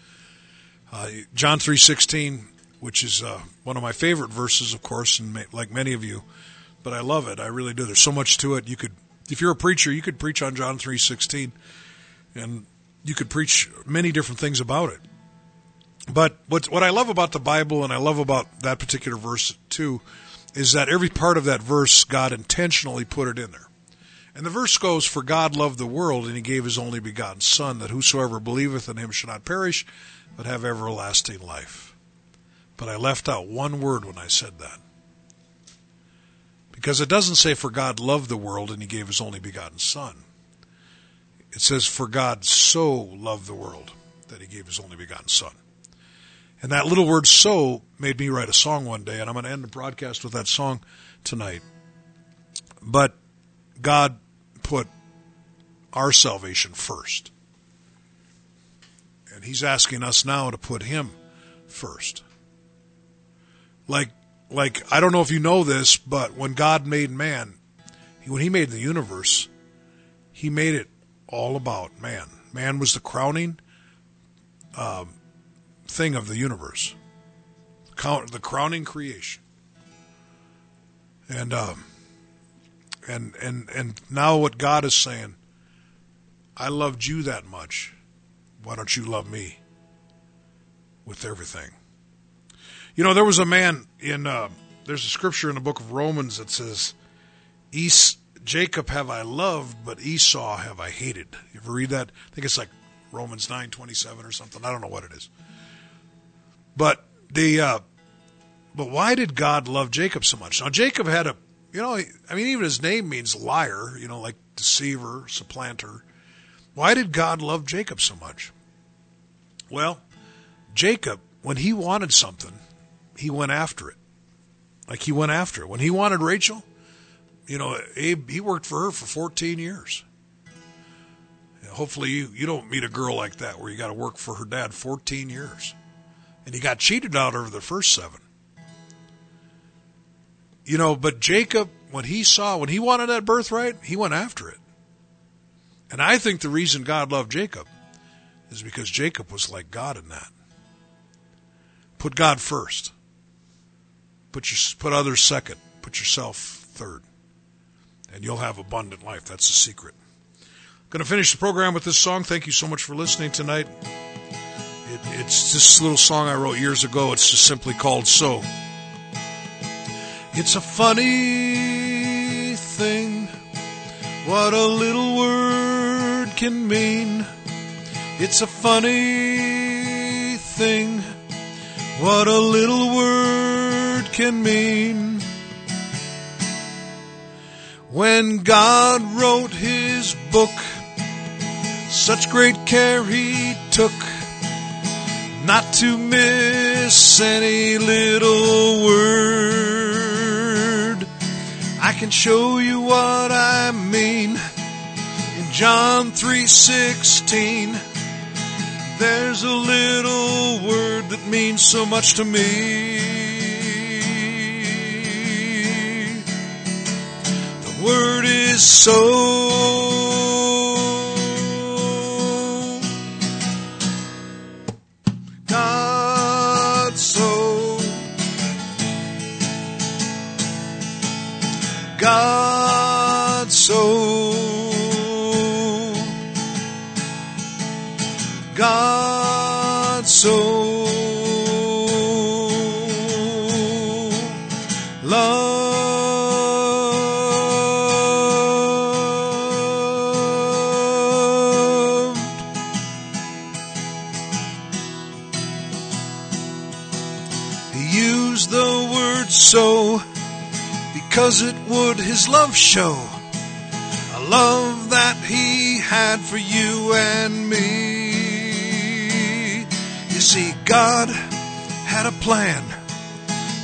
Uh, John three sixteen, which is uh, one of my favorite verses, of course, and ma- like many of you, but I love it. I really do. There's so much to it. You could, if you're a preacher, you could preach on John three sixteen, and you could preach many different things about it. But what what I love about the Bible, and I love about that particular verse too, is that every part of that verse, God intentionally put it in there. And the verse goes, "For God loved the world, and He gave His only begotten Son, that whosoever believeth in Him should not perish, but have everlasting life." But I left out one word when I said that. Because it doesn't say, "For God loved the world, and He gave His only begotten Son." It says, "For God so loved the world, that He gave His only begotten Son." And that little word "so" made me write a song one day, and I'm going to end the broadcast with that song tonight. But God put our salvation first. And He's asking us now to put Him first. Like, like I don't know if you know this, but when God made man, when He made the universe, He made it all about man. Man was the crowning um, thing of the universe, the crowning creation. And um, and and and now what God is saying, "I loved you that much. Why don't you love me with everything?" You know, there was a man in, uh, there's a scripture in the book of Romans that says, "Es- Jacob have I loved, but Esau have I hated." You ever read that? I think it's like Romans nine twenty-seven or something. I don't know what it is. But the, uh, but why did God love Jacob so much? Now, Jacob had a, you know, I mean, even his name means liar, you know, like deceiver, supplanter. Why did God love Jacob so much? Well, Jacob, when he wanted something, he went after it. Like he went after it. When he wanted Rachel, you know, Abe, he worked for her for fourteen years. Hopefully you, you don't meet a girl like that where you got to work for her dad fourteen years. And he got cheated out over the first seven. You know, but Jacob, when he saw, when he wanted that birthright, he went after it. And I think the reason God loved Jacob is because Jacob was like God in that. Put God first. Put your, put others second. Put yourself third. and you'll have abundant life. That's the secret. Going to finish the program with this song. Thank you so much for listening tonight. It, it's this little song I wrote years ago. It's just simply called So. It's a funny thing what a little word can mean. It's a funny thing what a little word can mean. When God wrote his book, such great care he took not to miss any little word. I can show you what I mean. In John three sixteen, there's a little word that means so much to me. The word is so. God so, God so loved. He used the word so because it would his love show, a love that he had for you and me. You see, God had a plan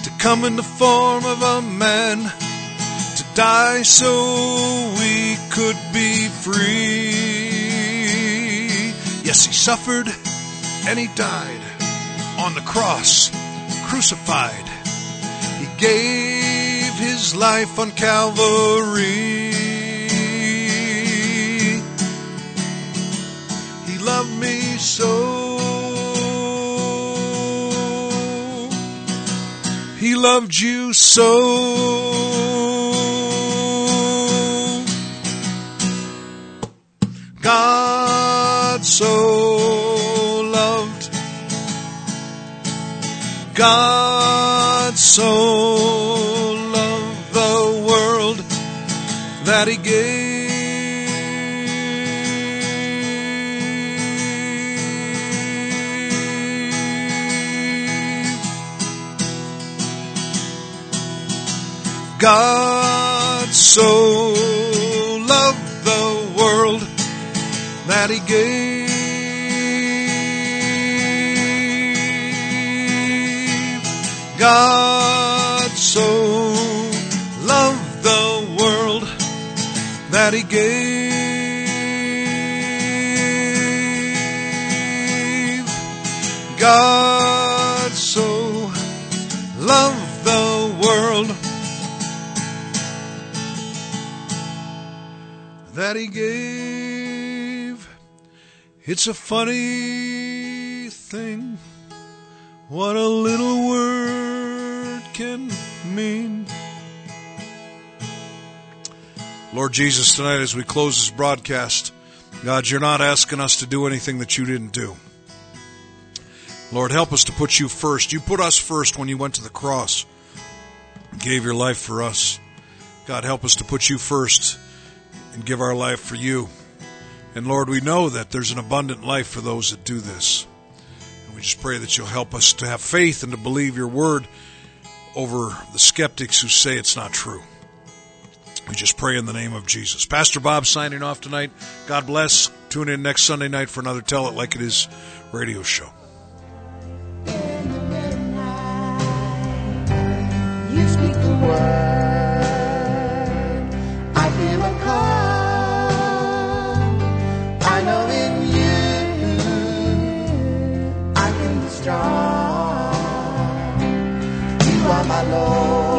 to come in the form of a man, to die so we could be free. Yes, he suffered and he died on the cross, crucified. He gave his life on Calvary. He loved me so. He loved you so. God so loved. God so that he gave. God so loved the world that he gave. God so loved the world that he gave. God so loved the world that he gave. It's a funny thing what a little word can mean. Lord Jesus, tonight as we close this broadcast, God, you're not asking us to do anything that you didn't do. Lord, help us to put you first. You put us first when you went to the cross and gave your life for us. God, help us to put you first and give our life for you. And Lord, we know that there's an abundant life for those that do this. And we just pray that you'll help us to have faith and to believe your word over the skeptics who say it's not true. We just pray in the name of Jesus. Pastor Bob signing off tonight. God bless. Tune in next Sunday night for another Tell It Like It Is radio show. In the midnight, you speak the word. I feel a call. I know in you I can be strong. You are my Lord.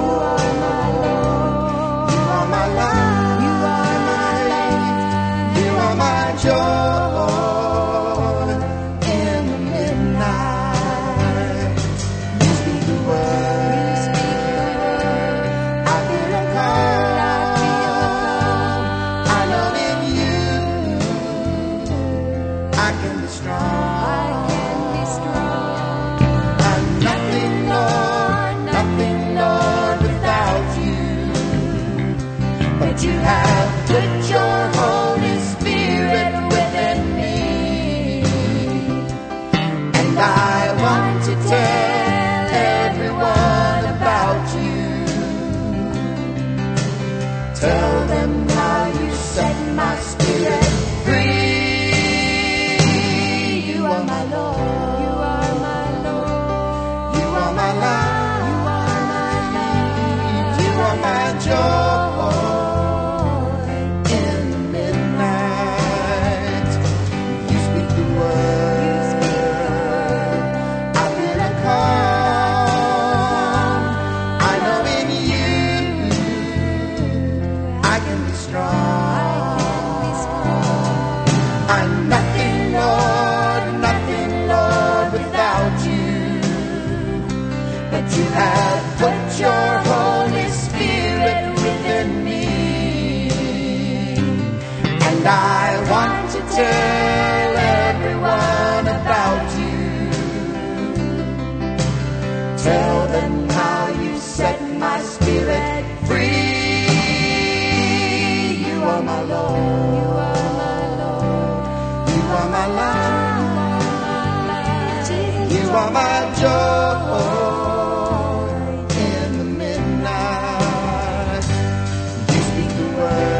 one to tell everyone about you. Tell them how you set my spirit free. You are my Lord. I want to tell everyone about you. Tell them how you set my spirit free. You are my Lord. You are my Lord. You are my life. You are my joy in the midnight. You speak the word.